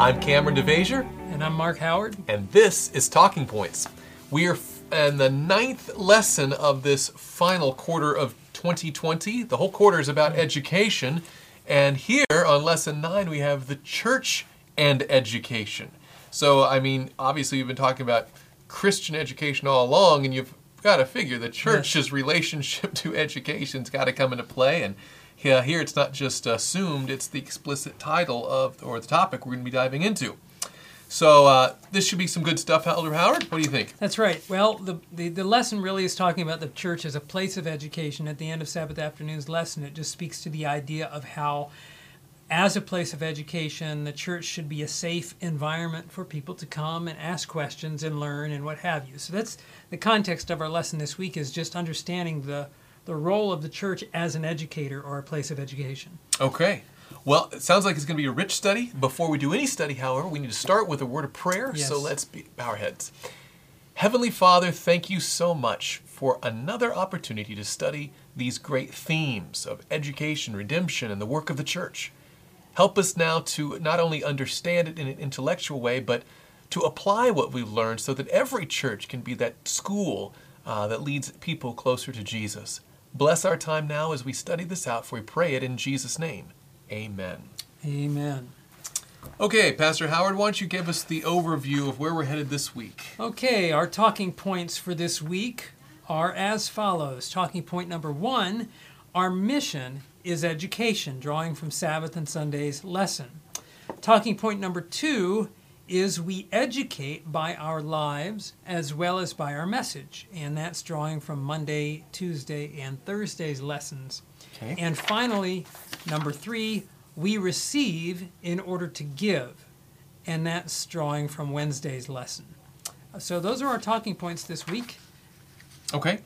I'm Cameron DeVasher. And I'm Mark Howard. And this is Talking Points. We are in the 9th lesson of this final quarter of 2020. The whole quarter is about education. And here on lesson 9, we have the church and education. So, I mean, obviously you've been talking about Christian education all along, and you've got to figure the church's relationship to education's got to come into play. And yeah, here it's not just assumed, it's the explicit title of, or the topic we're going to be diving into. So this should be some good stuff, Elder Howard. What do you think? That's right. Well, the lesson really is talking about the church as a place of education. At the end of Sabbath afternoon's lesson, it just speaks to the idea of how, as a place of education, the church should be a safe environment for people to come and ask questions and learn and what have you. So that's the context of our lesson this week, is just understanding the role of the church as an educator or a place of education. Okay. Well, it sounds like it's going to be a rich study. Before we do any study, however, we need to start with a word of prayer. Yes. So let's bow our heads. Heavenly Father, thank you so much for another opportunity to study these great themes of education, redemption, and the work of the church. Help us now to not only understand it in an intellectual way, but to apply what we've learned so that every church can be that school that leads people closer to Jesus. Bless our time now as we study this out, for we pray it in Jesus' name. Amen. Amen. Okay, Pastor Howard, why don't you give us the overview of where we're headed this week? Okay, our talking points for this week are as follows. Talking point number 1, our mission is education, drawing from Sabbath and Sunday's lesson. Talking point number 2 is we educate by our lives as well as by our message, and that's drawing from Monday, Tuesday, and Thursday's lessons. Okay. And finally, number 3, we receive in order to give, and that's drawing from Wednesday's lesson. So those are our talking points this week. Okay.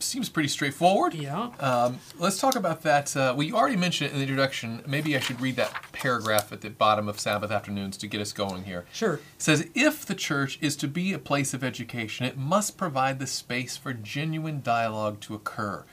Seems pretty straightforward. Yeah. Let's talk about that. We already mentioned it in the introduction. Maybe I should read that paragraph at the bottom of Sabbath afternoons to get us going here. Sure. It says, if the church is to be a place of education, it must provide the space for genuine dialogue to occur.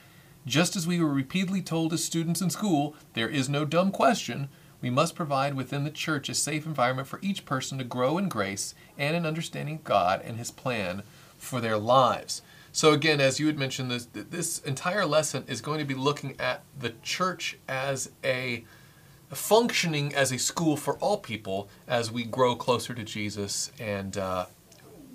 Just as we were repeatedly told as students in school, there is no dumb question, we must provide within the church a safe environment for each person to grow in grace and in understanding of God and His plan for their lives. So again, as you had mentioned, this entire lesson is going to be looking at the church as a functioning as a school for all people as we grow closer to Jesus, and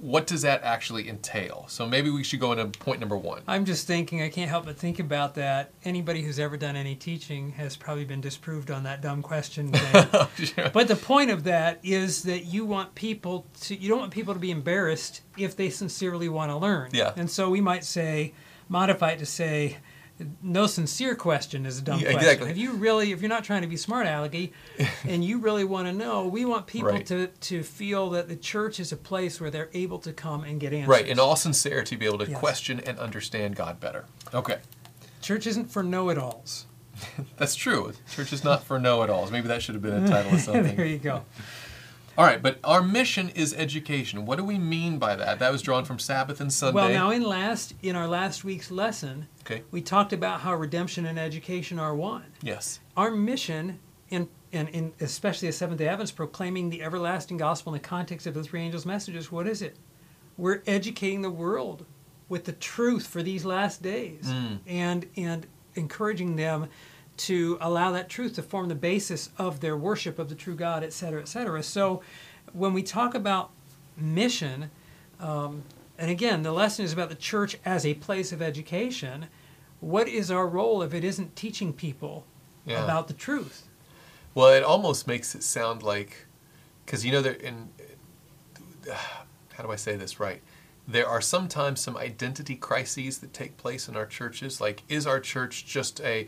what does that actually entail? So maybe we should go into point number 1. I'm just thinking, I can't help but think about that. Anybody who's ever done any teaching has probably been disproved on that dumb question thing. Sure. But the point of that is that you don't want people to be embarrassed if they sincerely want to learn. Yeah. And so we might modify it to say, no sincere question is a dumb question. Exactly. If you're not trying to be smart alecky and you really want to know, we want people to feel that the church is a place where they're able to come and get answers. Right, in all sincerity, be able to question and understand God better. Okay. Church isn't for know-it-alls. That's true. Church is not for know-it-alls. Maybe that should have been a title of something. There you go. All right, but our mission is education. What do we mean by that? That was drawn from Sabbath and Sunday. Well, now in our last week's lesson, we talked about how redemption and education are one. Yes. Our mission, in especially as Seventh-day Adventists proclaiming the everlasting gospel in the context of the three angels' messages, what is it? We're educating the world with the truth for these last days and encouraging them to allow that truth to form the basis of their worship of the true God, et cetera, et cetera. So when we talk about mission, and again, the lesson is about the church as a place of education, what is our role if it isn't teaching people about the truth? Well, it almost makes it sound like, because how do I say this right? There are sometimes some identity crises that take place in our churches, like, is our church just a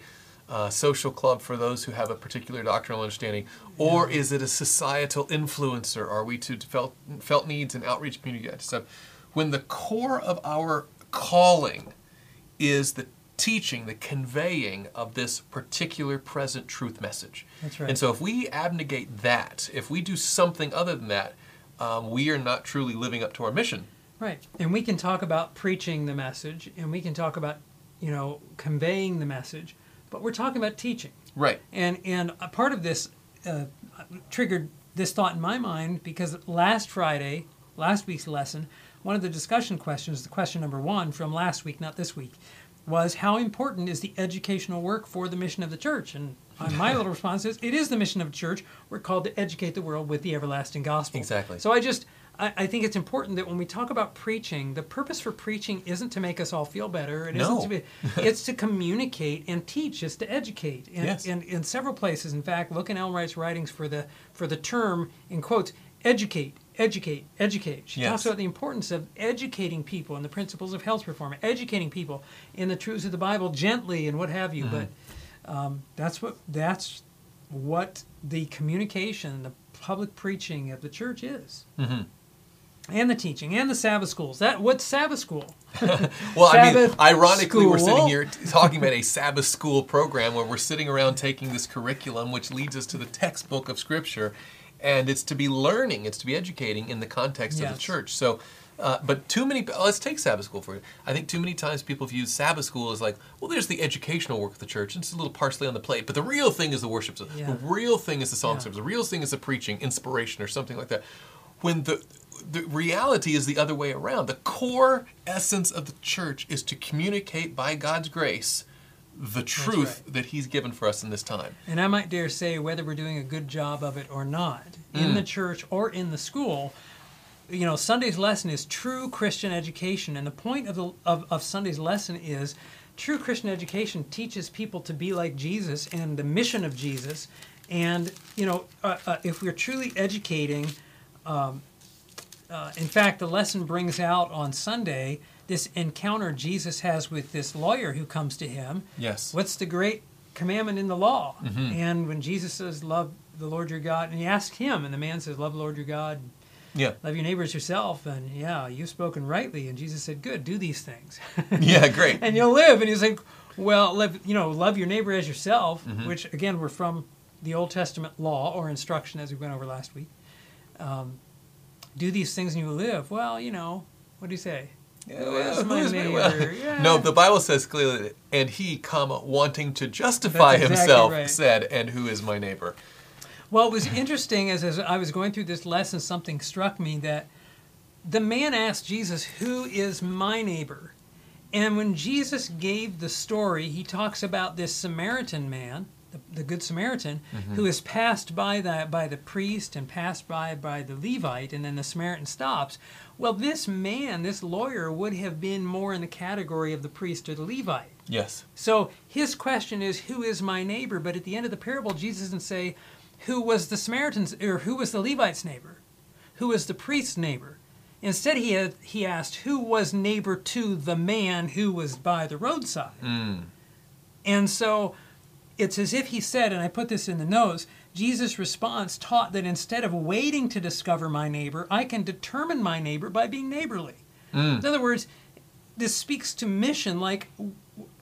social club for those who have a particular doctrinal understanding, or is it a societal influencer? Are we to felt needs and outreach community stuff? When the core of our calling is the teaching, the conveying of this particular present truth message. That's right. And so if we abnegate that, if we do something other than that, we are not truly living up to our mission. Right. And we can talk about preaching the message, and we can talk about, conveying the message, but we're talking about teaching. Right. And a part of this triggered this thought in my mind because last Friday, last week's lesson, one of the discussion questions, the question number 1 from last week, not this week, was how important is the educational work for the mission of the church? And my little response is, it is the mission of the church. We're called to educate the world with the everlasting gospel. Exactly. So I think it's important that when we talk about preaching, the purpose for preaching isn't to make us all feel better. It's to communicate and teach. It's to educate. And in several places, in fact, look in Ellen White's writings for the term, in quotes, educate, educate, educate. She talks about the importance of educating people in the principles of health reform, educating people in the truths of the Bible gently and what have you. Mm-hmm. But that's what the communication, the public preaching of the church is. Mm-hmm. And the teaching, and the Sabbath schools. What's Sabbath school? Well, ironically, we're sitting here talking about a Sabbath school program where we're sitting around taking this curriculum, which leads us to the textbook of Scripture, and it's to be learning, it's to be educating in the context of the church. So, but too many, let's take Sabbath school for it. I think too many times people view Sabbath school as like, well, there's the educational work of the church, and it's a little parsley on the plate, but the real thing is the worship service, the real thing is the song service, the real thing is the preaching, inspiration, or something like that. When the reality is the other way around. The core essence of the church is to communicate by God's grace the truth that He's given for us in this time. And I might dare say, whether we're doing a good job of it or not, in the church or in the school, you know, Sunday's lesson is true Christian education. And the point of Sunday's lesson is true Christian education teaches people to be like Jesus and the mission of Jesus. And, you know, if we're truly educating... in fact, the lesson brings out on Sunday this encounter Jesus has with this lawyer who comes to him. Yes. What's the great commandment in the law? Mm-hmm. And when Jesus says, love the Lord your God, and he asks him, and the man says, love the Lord your God, love your neighbors yourself, and you've spoken rightly. And Jesus said, good, do these things. Great. And you'll live. And he's like, well, love your neighbor as yourself, which, again, we're from the Old Testament law or instruction as we went over last week. Do these things and you will live. Well, you know, what do you say? Where's my neighbor? Yeah. No, the Bible says clearly, and he, wanting to justify himself, said, and who is my neighbor? Well, it was interesting, as I was going through this lesson, something struck me that the man asked Jesus, who is my neighbor? And when Jesus gave the story, he talks about this Samaritan man, the Good Samaritan, who is passed by the priest and passed by the Levite, and then the Samaritan stops. Well, this man, this lawyer, would have been more in the category of the priest or the Levite. Yes. So his question is, who is my neighbor? But at the end of the parable, Jesus doesn't say, who was the Samaritan's, or who was the Levite's neighbor? Who was the priest's neighbor? Instead, he asked, who was neighbor to the man who was by the roadside? Mm. And so... it's as if he said, and I put this in the notes, Jesus' response taught that instead of waiting to discover my neighbor, I can determine my neighbor by being neighborly. Mm. In other words, this speaks to mission, like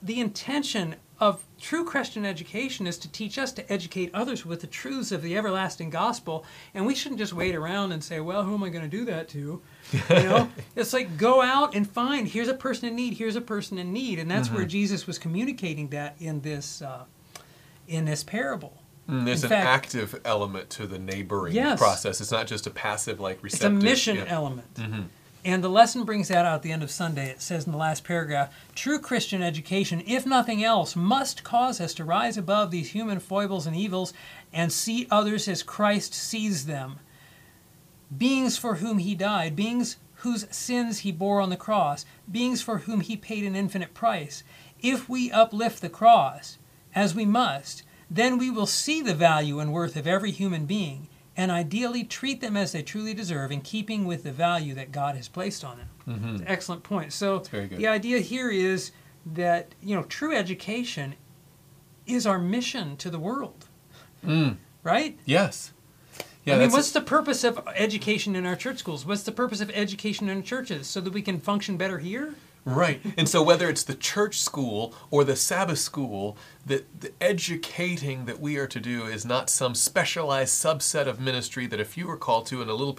the intention of true Christian education is to teach us to educate others with the truths of the everlasting gospel, and we shouldn't just wait around and say, well, who am I going to do that to? You know, it's like, go out and find, here's a person in need, and that's where Jesus was communicating that in this parable. There's an active element to the neighboring process. It's not just a passive, receptive. It's a mission element. Mm-hmm. And the lesson brings that out at the end of Sunday. It says in the last paragraph, true Christian education, if nothing else, must cause us to rise above these human foibles and evils and see others as Christ sees them. Beings for whom he died, beings whose sins he bore on the cross, beings for whom he paid an infinite price. If we uplift the cross... as we must, then we will see the value and worth of every human being and ideally treat them as they truly deserve in keeping with the value that God has placed on them. Mm-hmm. That's an excellent point. So the idea here is that, true education is our mission to the world. Mm. Right? Yes. Yeah, I mean, what's the purpose of education in our church schools? What's the purpose of education in churches? So that we can function better here? Right. And so whether it's the church school or the Sabbath school, the educating that we are to do is not some specialized subset of ministry that a few are called to and a little...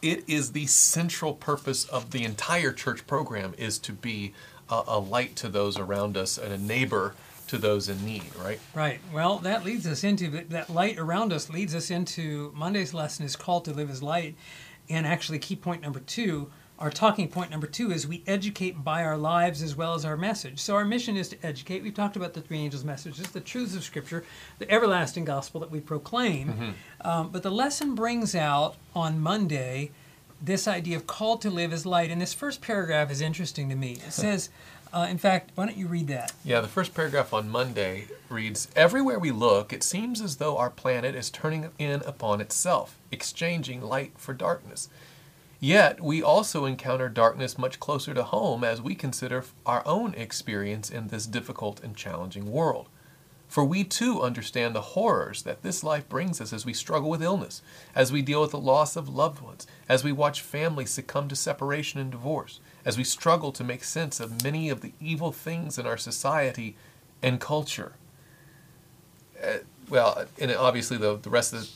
It is the central purpose of the entire church program is to be a light to those around us and a neighbor to those in need, right? Right. Well, that leads us into, that light around us leads us into Monday's lesson is called to live as light. And actually key point number two, our talking point number two is we educate by our lives as well as our message. So our mission is to educate. We've talked about the three angels' messages, the truths of Scripture, the everlasting gospel that we proclaim. Mm-hmm. But the lesson brings out on Monday this idea of called to live as light. And this first paragraph is interesting to me. It says, in fact, why don't you read that? Yeah, the first paragraph on Monday reads, "Everywhere we look, it seems as though our planet is turning in upon itself, exchanging light for darkness. Yet, we also encounter darkness much closer to home as we consider our own experience in this difficult and challenging world. For we too understand the horrors that this life brings us as we struggle with illness, as we deal with the loss of loved ones, as we watch families succumb to separation and divorce, as we struggle to make sense of many of the evil things in our society and culture." Well, and obviously the rest of the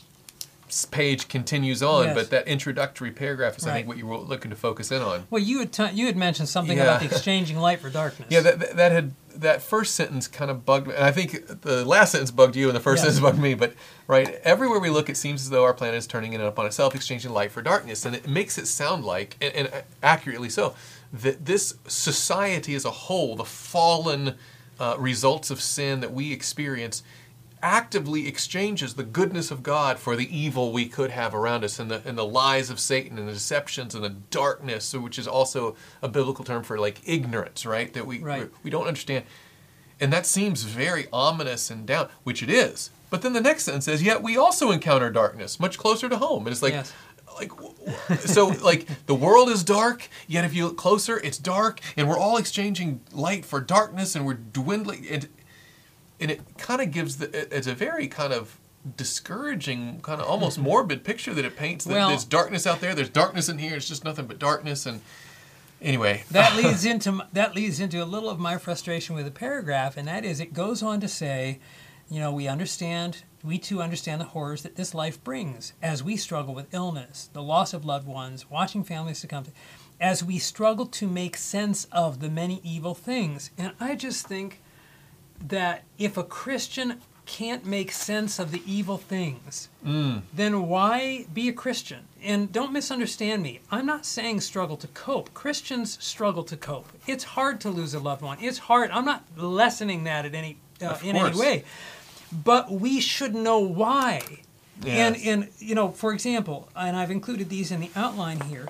page continues on, yes, but that introductory paragraph is, right, I think, what you were looking to focus in on. Well, you had mentioned something, yeah, about the exchanging light for darkness. Yeah, that first sentence kind of bugged me, and I think the last sentence bugged you, and the first, yeah, sentence bugged me. But right, everywhere we look, it seems as though our planet is turning in upon itself, exchanging light for darkness, and it makes it sound like, and accurately so, that this society as a whole, the fallen results of sin that we experience, actively exchanges the goodness of God for the evil we could have around us, and the lies of Satan and the deceptions and the darkness, which is also a biblical term for like ignorance, right? That we don't understand. And that seems very ominous and down, which it is. But then the next sentence says, "Yet we also encounter darkness much closer to home." And it's like, yes, like, so like the world is dark, yet if you look closer, it's dark, and we're all exchanging light for darkness, and we're dwindling. And it kind of gives it's a very kind of discouraging, kind of almost morbid picture that it paints. That, well, there's darkness out there, there's darkness in here, it's just nothing but darkness. And anyway, that leads into a little of my frustration with the paragraph, and that is it goes on to say, you know, we too understand the horrors that this life brings as we struggle with illness, the loss of loved ones, watching families succumb to, as we struggle to make sense of the many evil things. And I just think that if a Christian can't make sense of the evil things, then why be a Christian? And don't misunderstand me. I'm not saying struggle to cope. Christians struggle to cope. It's hard to lose a loved one. It's hard. I'm not lessening that in any way. But we should know why. Yes. And you know, for example, and I've included these in the outline here,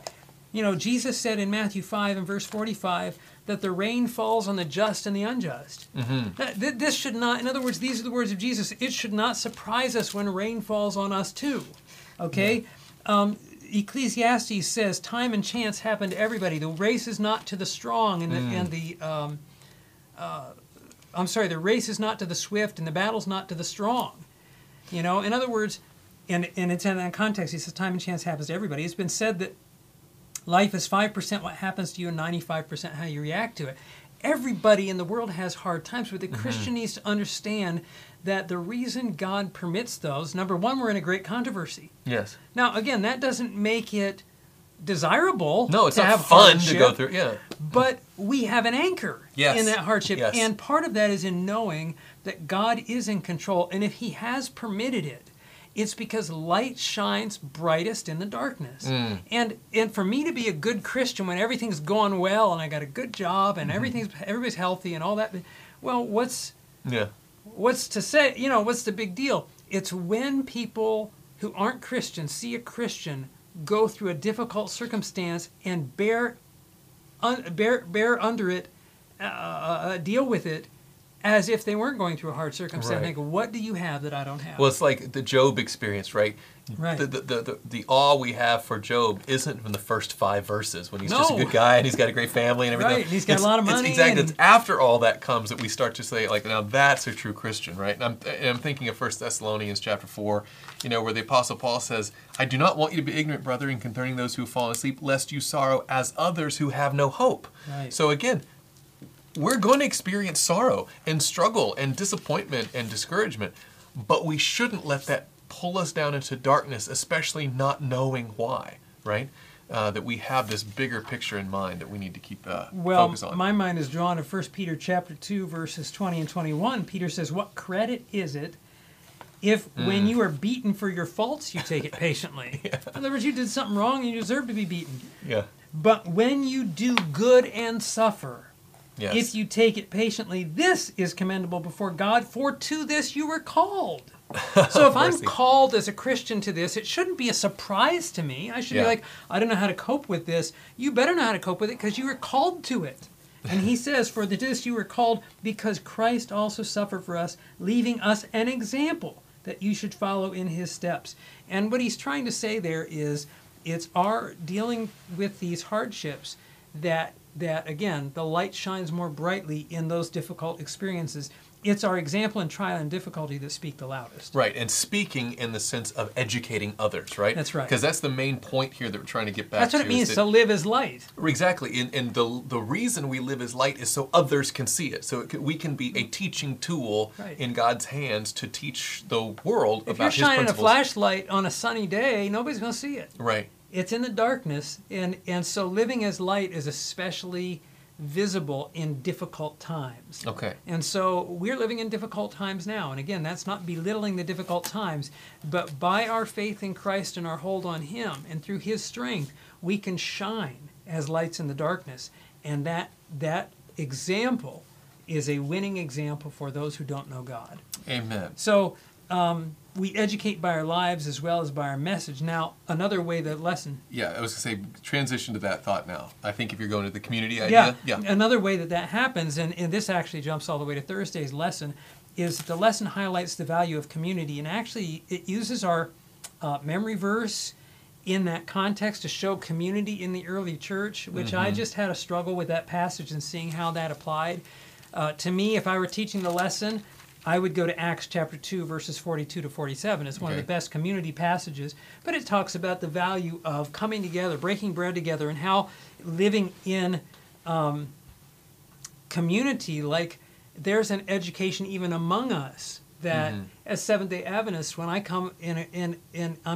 you know, Jesus said in Matthew 5 and verse 45, that the rain falls on the just and the unjust. Mm-hmm. This should not, in other words, these are the words of Jesus. It should not surprise us when rain falls on us too. Okay? Yeah. Ecclesiastes says, "Time and chance happen to everybody. The race is not to the strong, the race is not to the swift, and the battle's not to the strong." You know, in other words, and it's in that context. He says, "Time and chance happens to everybody." It's been said that life is 5% what happens to you and 95% how you react to it. Everybody in the world has hard times, but the Christian needs to understand that the reason God permits those, number one, we're in a great controversy. Yes. Now, again, that doesn't make it desirable. No, it's not fun to go through. Yeah. But we have an anchor, yes, in that hardship. Yes. And part of that is in knowing that God is in control. And if He has permitted it, it's because light shines brightest in the darkness. Mm. And for me to be a good Christian when everything's going well and I got a good job and everybody's healthy and all that, well, what's to say? You know, what's the big deal? It's when people who aren't Christians see a Christian go through a difficult circumstance and bear under it, deal with it, as if they weren't going through a hard circumstance. Right. They go, what do you have that I don't have? Well, it's like the Job experience, right? Right. The awe we have for Job isn't from the first five verses when he's just a good guy and he's got a great family and everything. Right, and he's got a lot of money. It's after all that comes that we start to say, like, now that's a true Christian, right? And I'm thinking of 1 Thessalonians chapter 4, you know, where the Apostle Paul says, "I do not want you to be ignorant, brethren, concerning those who have fallen asleep, lest you sorrow as others who have no hope." Right. So again, we're going to experience sorrow and struggle and disappointment and discouragement, but we shouldn't let that pull us down into darkness, especially not knowing why, right? that we have this bigger picture in mind that we need to keep focus on. Well, my mind is drawn to 1 Peter chapter 2, verses 20 and 21. Peter says, "What credit is it if when you are beaten for your faults, you take it patiently?" Yeah. In other words, you did something wrong and you deserve to be beaten. Yeah. But when you do good and suffer, yes, if you take it patiently, this is commendable before God, for to this you were called. So if I'm called as a Christian to this, it shouldn't be a surprise to me. I should be like, I don't know how to cope with this. You better know how to cope with it because you were called to it. And he says, for to this you were called because Christ also suffered for us, leaving us an example that you should follow in his steps. And what he's trying to say there is it's our dealing with these hardships that again, the light shines more brightly in those difficult experiences. It's our example in trial and difficulty that speak the loudest. Right, and speaking in the sense of educating others, right? That's right. Because that's the main point here that we're trying to get back to. That's what it means to live as light. Exactly, and the reason we live as light is so others can see it. So we can be a teaching tool in God's hands to teach the world about his principles. If you're shining a flashlight on a sunny day, nobody's going to see it. Right. It's in the darkness, and so living as light is especially visible in difficult times. Okay. And so we're living in difficult times now. And again, that's not belittling the difficult times, but by our faith in Christ and our hold on him and through his strength, we can shine as lights in the darkness. And that example is a winning example for those who don't know God. Amen. So we educate by our lives as well as by our message. Now, another way the lesson... Yeah, I was going to say, transition to that thought now. I think if you're going to the community idea... Yeah, another way that happens, and this actually jumps all the way to Thursday's lesson, is that the lesson highlights the value of community. And actually, it uses our memory verse in that context to show community in the early church, which I just had a struggle with that passage and seeing how that applied. To me, if I were teaching the lesson... I would go to Acts chapter 2, verses 42 to 47. It's one of the best community passages, but it talks about the value of coming together, breaking bread together, and how living in community, like there's an education even among us that as Seventh-day Adventists, when I come in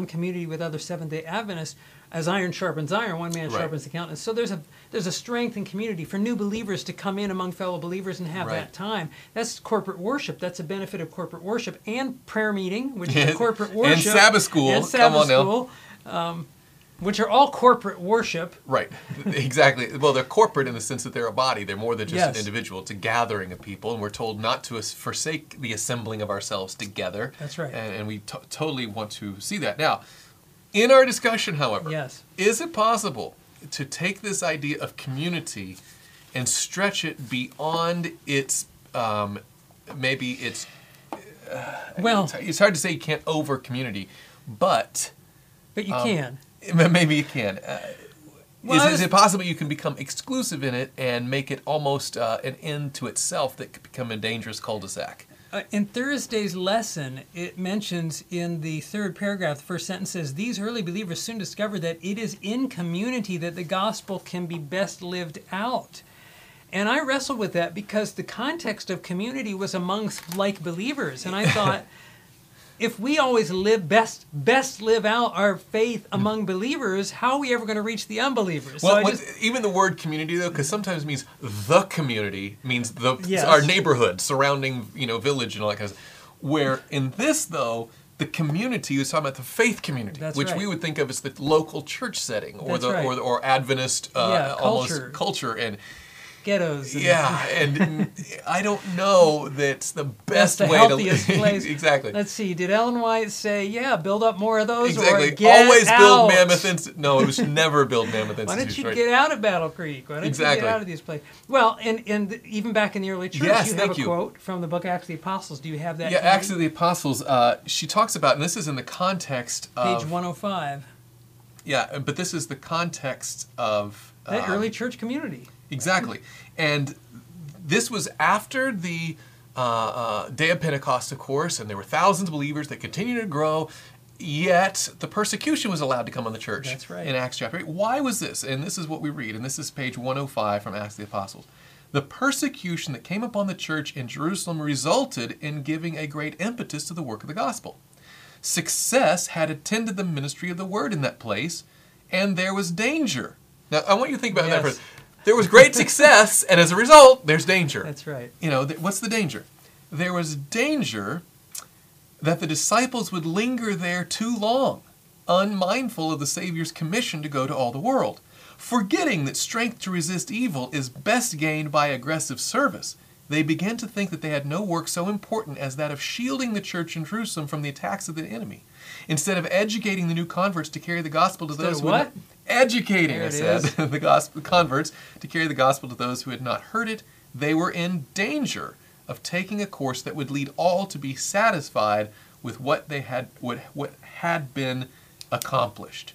community with other Seventh-day Adventists, as iron sharpens iron, one man sharpens the countenance. So there's a strength in community for new believers to come in among fellow believers and have that time. That's corporate worship. That's a benefit of corporate worship and prayer meeting, which is corporate worship. And Sabbath school. And Sabbath school. Come on now. Which are all corporate worship. Right, exactly. Well, they're corporate in the sense that they're a body. They're more than just an individual. It's a gathering of people, and we're told not to forsake the assembling of ourselves together. That's right. And we totally want to see that. Now, in our discussion, however, is it possible to take this idea of community and stretch it beyond its, maybe its, well, it's hard to say you can't over community, but you can. Maybe you can. Well, is it possible you can become exclusive in it and make it almost an end to itself that could become a dangerous cul-de-sac? In Thursday's lesson, it mentions in the third paragraph, the first sentence says, "These early believers soon discovered that it is in community that the gospel can be best lived out." And I wrestled with that because the context of community was amongst like believers. And I thought... If we always live best live out our faith among believers, how are we ever going to reach the unbelievers? Well, so even the word community, though, because sometimes it means the community, means our neighborhood, surrounding village and all that kind of stuff. Where in this, though, the community is talking about the faith community, which we would think of as the local church setting or Adventist culture and ghettos. And I don't know that's the best way to live. Place. Exactly. Let's see, did Ellen White say, build up more of those? Exactly. Or get always out. Build Mammoth Institute. No, it was never build Mammoth Institute. Why don't you get out of Battle Creek? Why don't you get out of these places? Well, and even back in the early church, you have a quote from the book Acts of the Apostles. Do you have that? Yeah, Acts of the Apostles. She talks about, and this is in the context of... Page 105. Yeah, but this is the context of... that early church community. Exactly. And this was after the Day of Pentecost, of course, and there were thousands of believers that continued to grow, yet the persecution was allowed to come on the church in Acts chapter 8. Why was this? And this is what we read, and this is page 105 from Acts of the Apostles. "The persecution that came upon the church in Jerusalem resulted in giving a great impetus to the work of the gospel. Success had attended the ministry of the word in that place, and there was danger. Now, I want you to think about that for a second. There was great success, and as a result, there's danger. That's right. You know, what's the danger? There was danger that the disciples would linger there too long, unmindful of the Savior's commission to go to all the world, forgetting that strength to resist evil is best gained by aggressive service. They began to think that they had no work so important as that of shielding the church in Jerusalem from the attacks of the enemy, instead of educating the new converts to carry the gospel to those who had not, educating, I said, the gospel converts to carry the gospel to those who had not heard it. They were in danger of taking a course that would lead all to be satisfied with what they had what had been accomplished.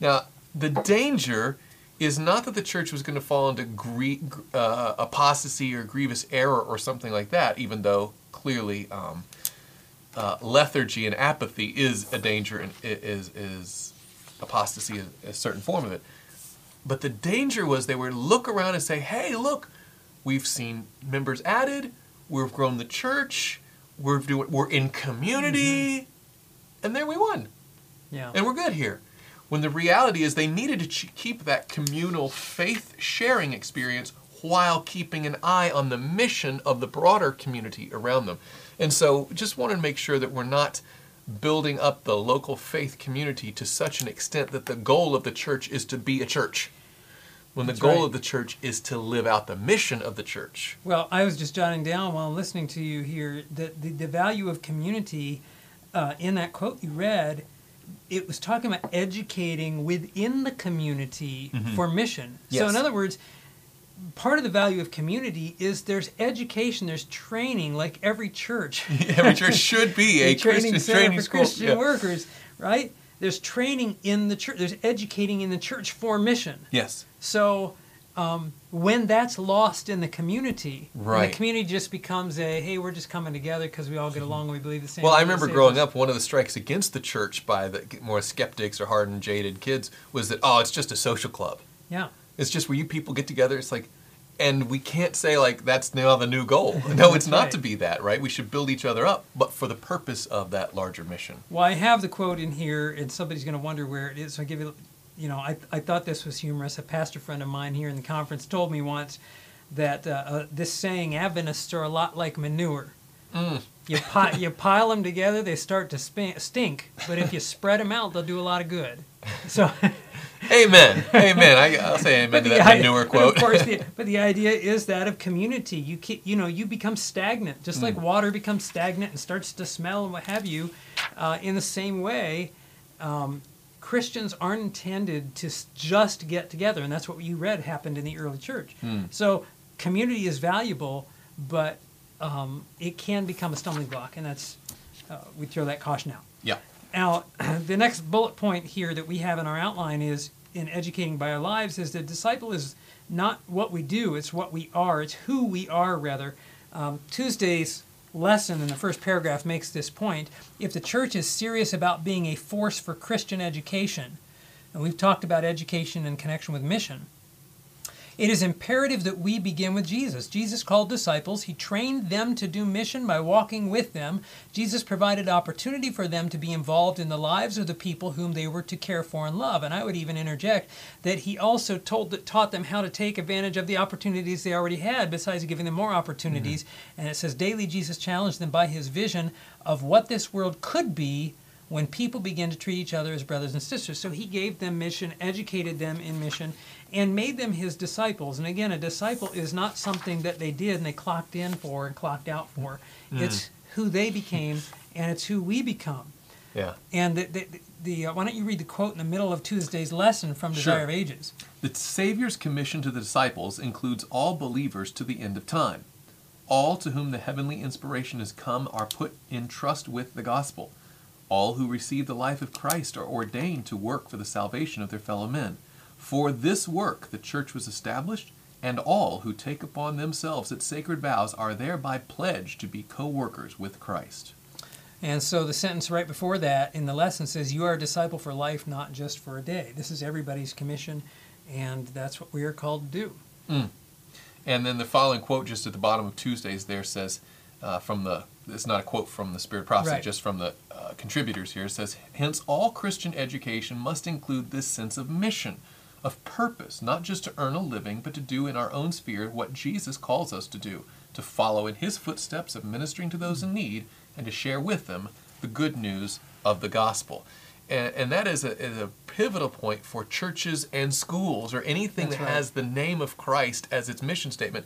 Now, the danger is not that the church was going to fall into apostasy or grievous error or something like that, even though clearly lethargy and apathy is a danger and is apostasy, a certain form of it. But the danger was they would look around and say, hey, look, we've seen members added, we've grown the church, we're in community, and there we won. Yeah. And we're good here. When the reality is they needed to keep that communal faith-sharing experience while keeping an eye on the mission of the broader community around them. And so just wanted to make sure that we're not building up the local faith community to such an extent that the goal of the church is to be a church, when the goal of the church is to live out the mission of the church. Well, I was just jotting down while I'm listening to you here that the value of community in that quote you read, it was talking about educating within the community for mission. Yes. So in other words, part of the value of community is there's education, there's training, like every church. Every church should be a training school for Christian workers, right? There's training in the church. There's educating in the church for mission. Yes. So when that's lost in the community, the community just becomes a, hey, we're just coming together because we all get along and we believe the same. Well, I remember growing up, one of the strikes against the church by the more skeptics or hardened, jaded kids was that, oh, it's just a social club. Yeah. It's just where you people get together. It's like, and we can't say like that's now the new goal. No, it's not to be that, right? We should build each other up, but for the purpose of that larger mission. Well, I have the quote in here, and somebody's going to wonder where it is. So I give you, you know, I thought this was humorous. A pastor friend of mine here in the conference told me once that this saying, Adventists are a lot like manure. Mm. You pile them together, they start to stink. But if you spread them out, they'll do a lot of good. So. Amen. Amen. I'll say amen to that newer quote. Of course, but the idea is that of community. You become stagnant, just like water becomes stagnant and starts to smell and what have you. In the same way, Christians aren't intended to just get together, and that's what you read happened in the early church. Mm. So community is valuable, but it can become a stumbling block, and that's we throw that caution out. Yeah. Now, the next bullet point here that we have in our outline is, in educating by our lives, is the disciple is not what we do, it's what we are, it's who we are, rather. Tuesday's lesson in the first paragraph makes this point. If the church is serious about being a force for Christian education, and we've talked about education in connection with mission, it is imperative that we begin with Jesus. Jesus called disciples. He trained them to do mission by walking with them. Jesus provided opportunity for them to be involved in the lives of the people whom they were to care for and love. And I would even interject that he also taught them how to take advantage of the opportunities they already had, besides giving them more opportunities. And it says, daily Jesus challenged them by his vision of what this world could be when people begin to treat each other as brothers and sisters. So he gave them mission, educated them in mission, and made them his disciples. And again, a disciple is not something that they did and they clocked in for and clocked out for. It's who they became, and it's who we become. Yeah. And why don't you read the quote in the middle of Tuesday's lesson from Desire of Ages? The Savior's commission to the disciples includes all believers to the end of time. All to whom the heavenly inspiration has come are put in trust with the gospel. All who receive the life of Christ are ordained to work for the salvation of their fellow men. For this work the church was established, and all who take upon themselves its sacred vows are thereby pledged to be co-workers with Christ. And so the sentence right before that in the lesson says, you are a disciple for life, not just for a day. This is everybody's commission, and that's what we are called to do. And then the following quote just at the bottom of Tuesdays there says, from the it's not a quote from the Spirit of Prophecy, right, just from the contributors here. It says, hence all Christian education must include this sense of mission, of purpose, not just to earn a living, but to do in our own sphere what Jesus calls us to do, to follow in his footsteps of ministering to those in need and to share with them the good news of the gospel. And that is a pivotal point for churches and schools or anything that has the name of Christ as its mission statement,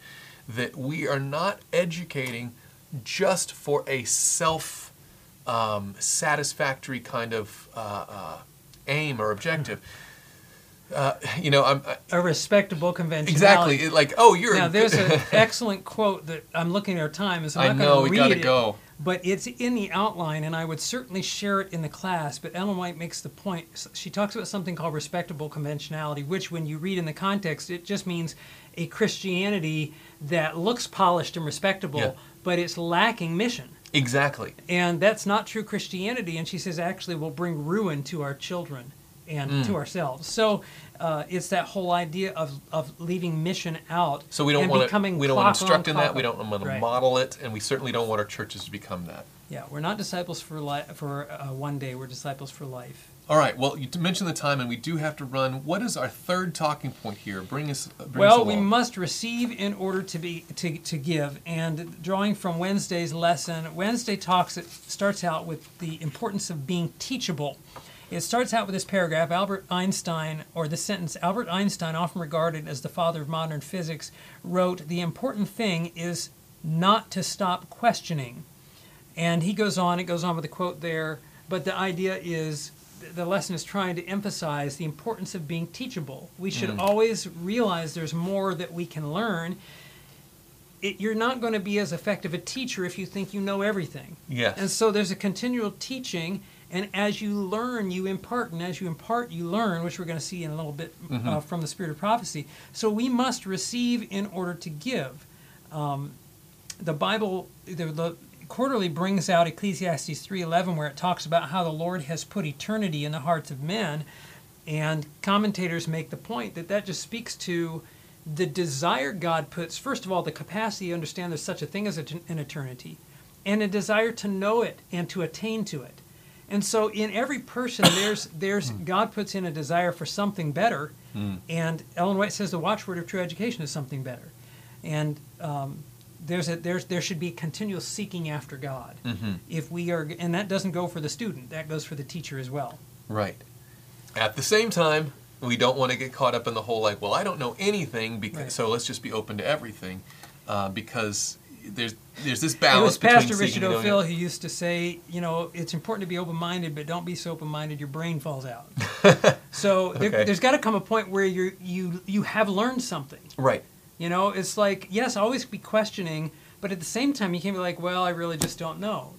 that we are not educating just for a self-satisfactory kind of aim or objective. You know, a respectable convention. Exactly, like, oh, you're... Now, there's an excellent quote that I'm looking at our time, so I'm not going to read it. I know, we got to go. But it's in the outline, and I would certainly share it in the class, but Ellen White makes the point. She talks about something called respectable conventionality, which when you read in the context, it just means a Christianity that looks polished and respectable, yeah, but it's lacking mission. Exactly. And that's not true Christianity, and she says actually will bring ruin to our children and to ourselves. So it's that whole idea of leaving mission out. So we don't want to instruct in that. We don't want to model it, and we certainly don't want our churches to become that. Yeah, we're not disciples for one day. We're disciples for life. All right. Well, you mentioned the time, and we do have to run. What is our third talking point here? Bring us along. We must receive in order to give. And drawing from Wednesday's lesson, Wednesday starts out with the importance of being teachable. It starts out with this paragraph, Albert Einstein, or the sentence, Albert Einstein, often regarded as the father of modern physics, wrote, "The important thing is not to stop questioning." And he goes on, it goes on with a quote there, but the idea is, the lesson is trying to emphasize the importance of being teachable. We should always realize there's more that we can learn. You're not going to be as effective a teacher if you think you know everything. Yes. And so there's a continual teaching. And as you learn, you impart, and as you impart, you learn, which we're going to see in a little bit from the Spirit of Prophecy. So we must receive in order to give. The Bible, the Quarterly brings out Ecclesiastes 3:11, where it talks about how the Lord has put eternity in the hearts of men. And commentators make the point that that just speaks to the desire God puts, first of all, the capacity to understand there's such a thing as an eternity, and a desire to know it and to attain to it. And so in every person, there's God puts in a desire for something better. And Ellen White says the watchword of true education is something better. And there should be continual seeking after God. If we are, and that doesn't go for the student. That goes for the teacher as well. Right. At the same time, we don't want to get caught up in the whole, like, well, I don't know anything, because, so let's just be open to everything because... There's this balance between... It was Pastor Richard Ophill who used to say, you know, it's important to be open-minded, but don't be so open-minded your brain falls out. So there's got to come a point where you have learned something. Right. You know, it's like, yes, always be questioning, but at the same time you can't be like, well, I really just don't know.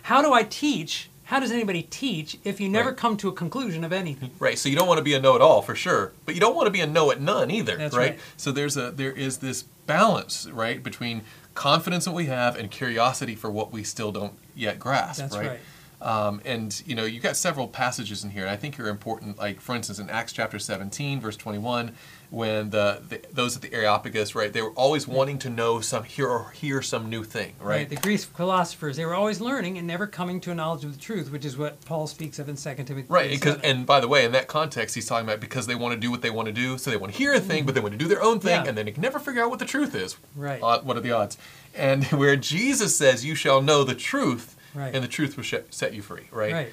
How do I teach? How does anybody teach if you never come to a conclusion of anything? Right. So you don't want to be a know-it-all for sure, but you don't want to be a know-it-none either. That's right. So there is this balance, right, between confidence that we have and curiosity for what we still don't yet grasp. That's right. And you know, you've got several passages in here, and I think are important. Like for instance, in Acts chapter 17, verse 21, when those at the Areopagus, right, they were always wanting to know hear some new thing, right? Right. The Greek philosophers, they were always learning and never coming to a knowledge of the truth, which is what Paul speaks of in 2 Timothy. Right. Because, and by the way, in that context, he's talking about because they want to do what they want to do, so they want to hear a thing, but they want to do their own thing, and then they can never figure out what the truth is. Right. What are the odds? And where Jesus says, "You shall know the truth." Right. And the truth will set you free, right? Right.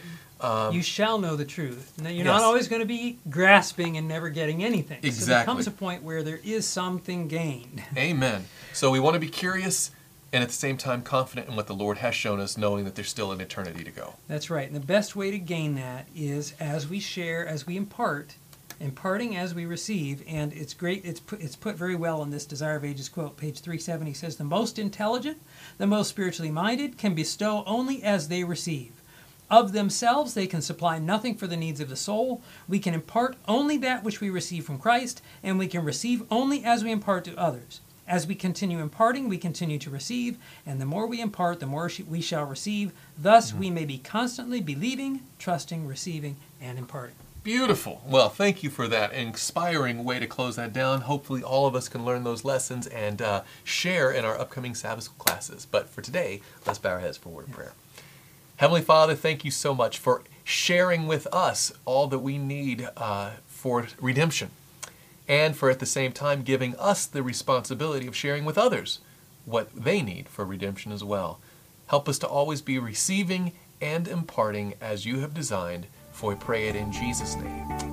You shall know the truth. Now, you're not always going to be grasping and never getting anything. Exactly. So there comes a point where there is something gained. Amen. So we want to be curious and at the same time confident in what the Lord has shown us, knowing that there's still an eternity to go. That's right. And the best way to gain that is as we share, as we impart, imparting as we receive. And it's great. It's put very well in this Desire of Ages quote, page 370, says, "The most intelligent, the most spiritually minded can bestow only as they receive. Of themselves they can supply nothing for the needs of the soul. We can impart only that which we receive from Christ, and we can receive only as we impart to others. As we continue imparting, we continue to receive, and the more we impart, the more we shall receive. Thus we may be constantly believing, trusting, receiving, and imparting." Beautiful. Well, thank you for that inspiring way to close that down. Hopefully all of us can learn those lessons and share in our upcoming Sabbath school classes. But for today, let's bow our heads for a word of prayer. Heavenly Father, thank you so much for sharing with us all that we need for redemption, and for at the same time giving us the responsibility of sharing with others what they need for redemption as well. Help us to always be receiving and imparting as you have designed. For we pray it in Jesus' name.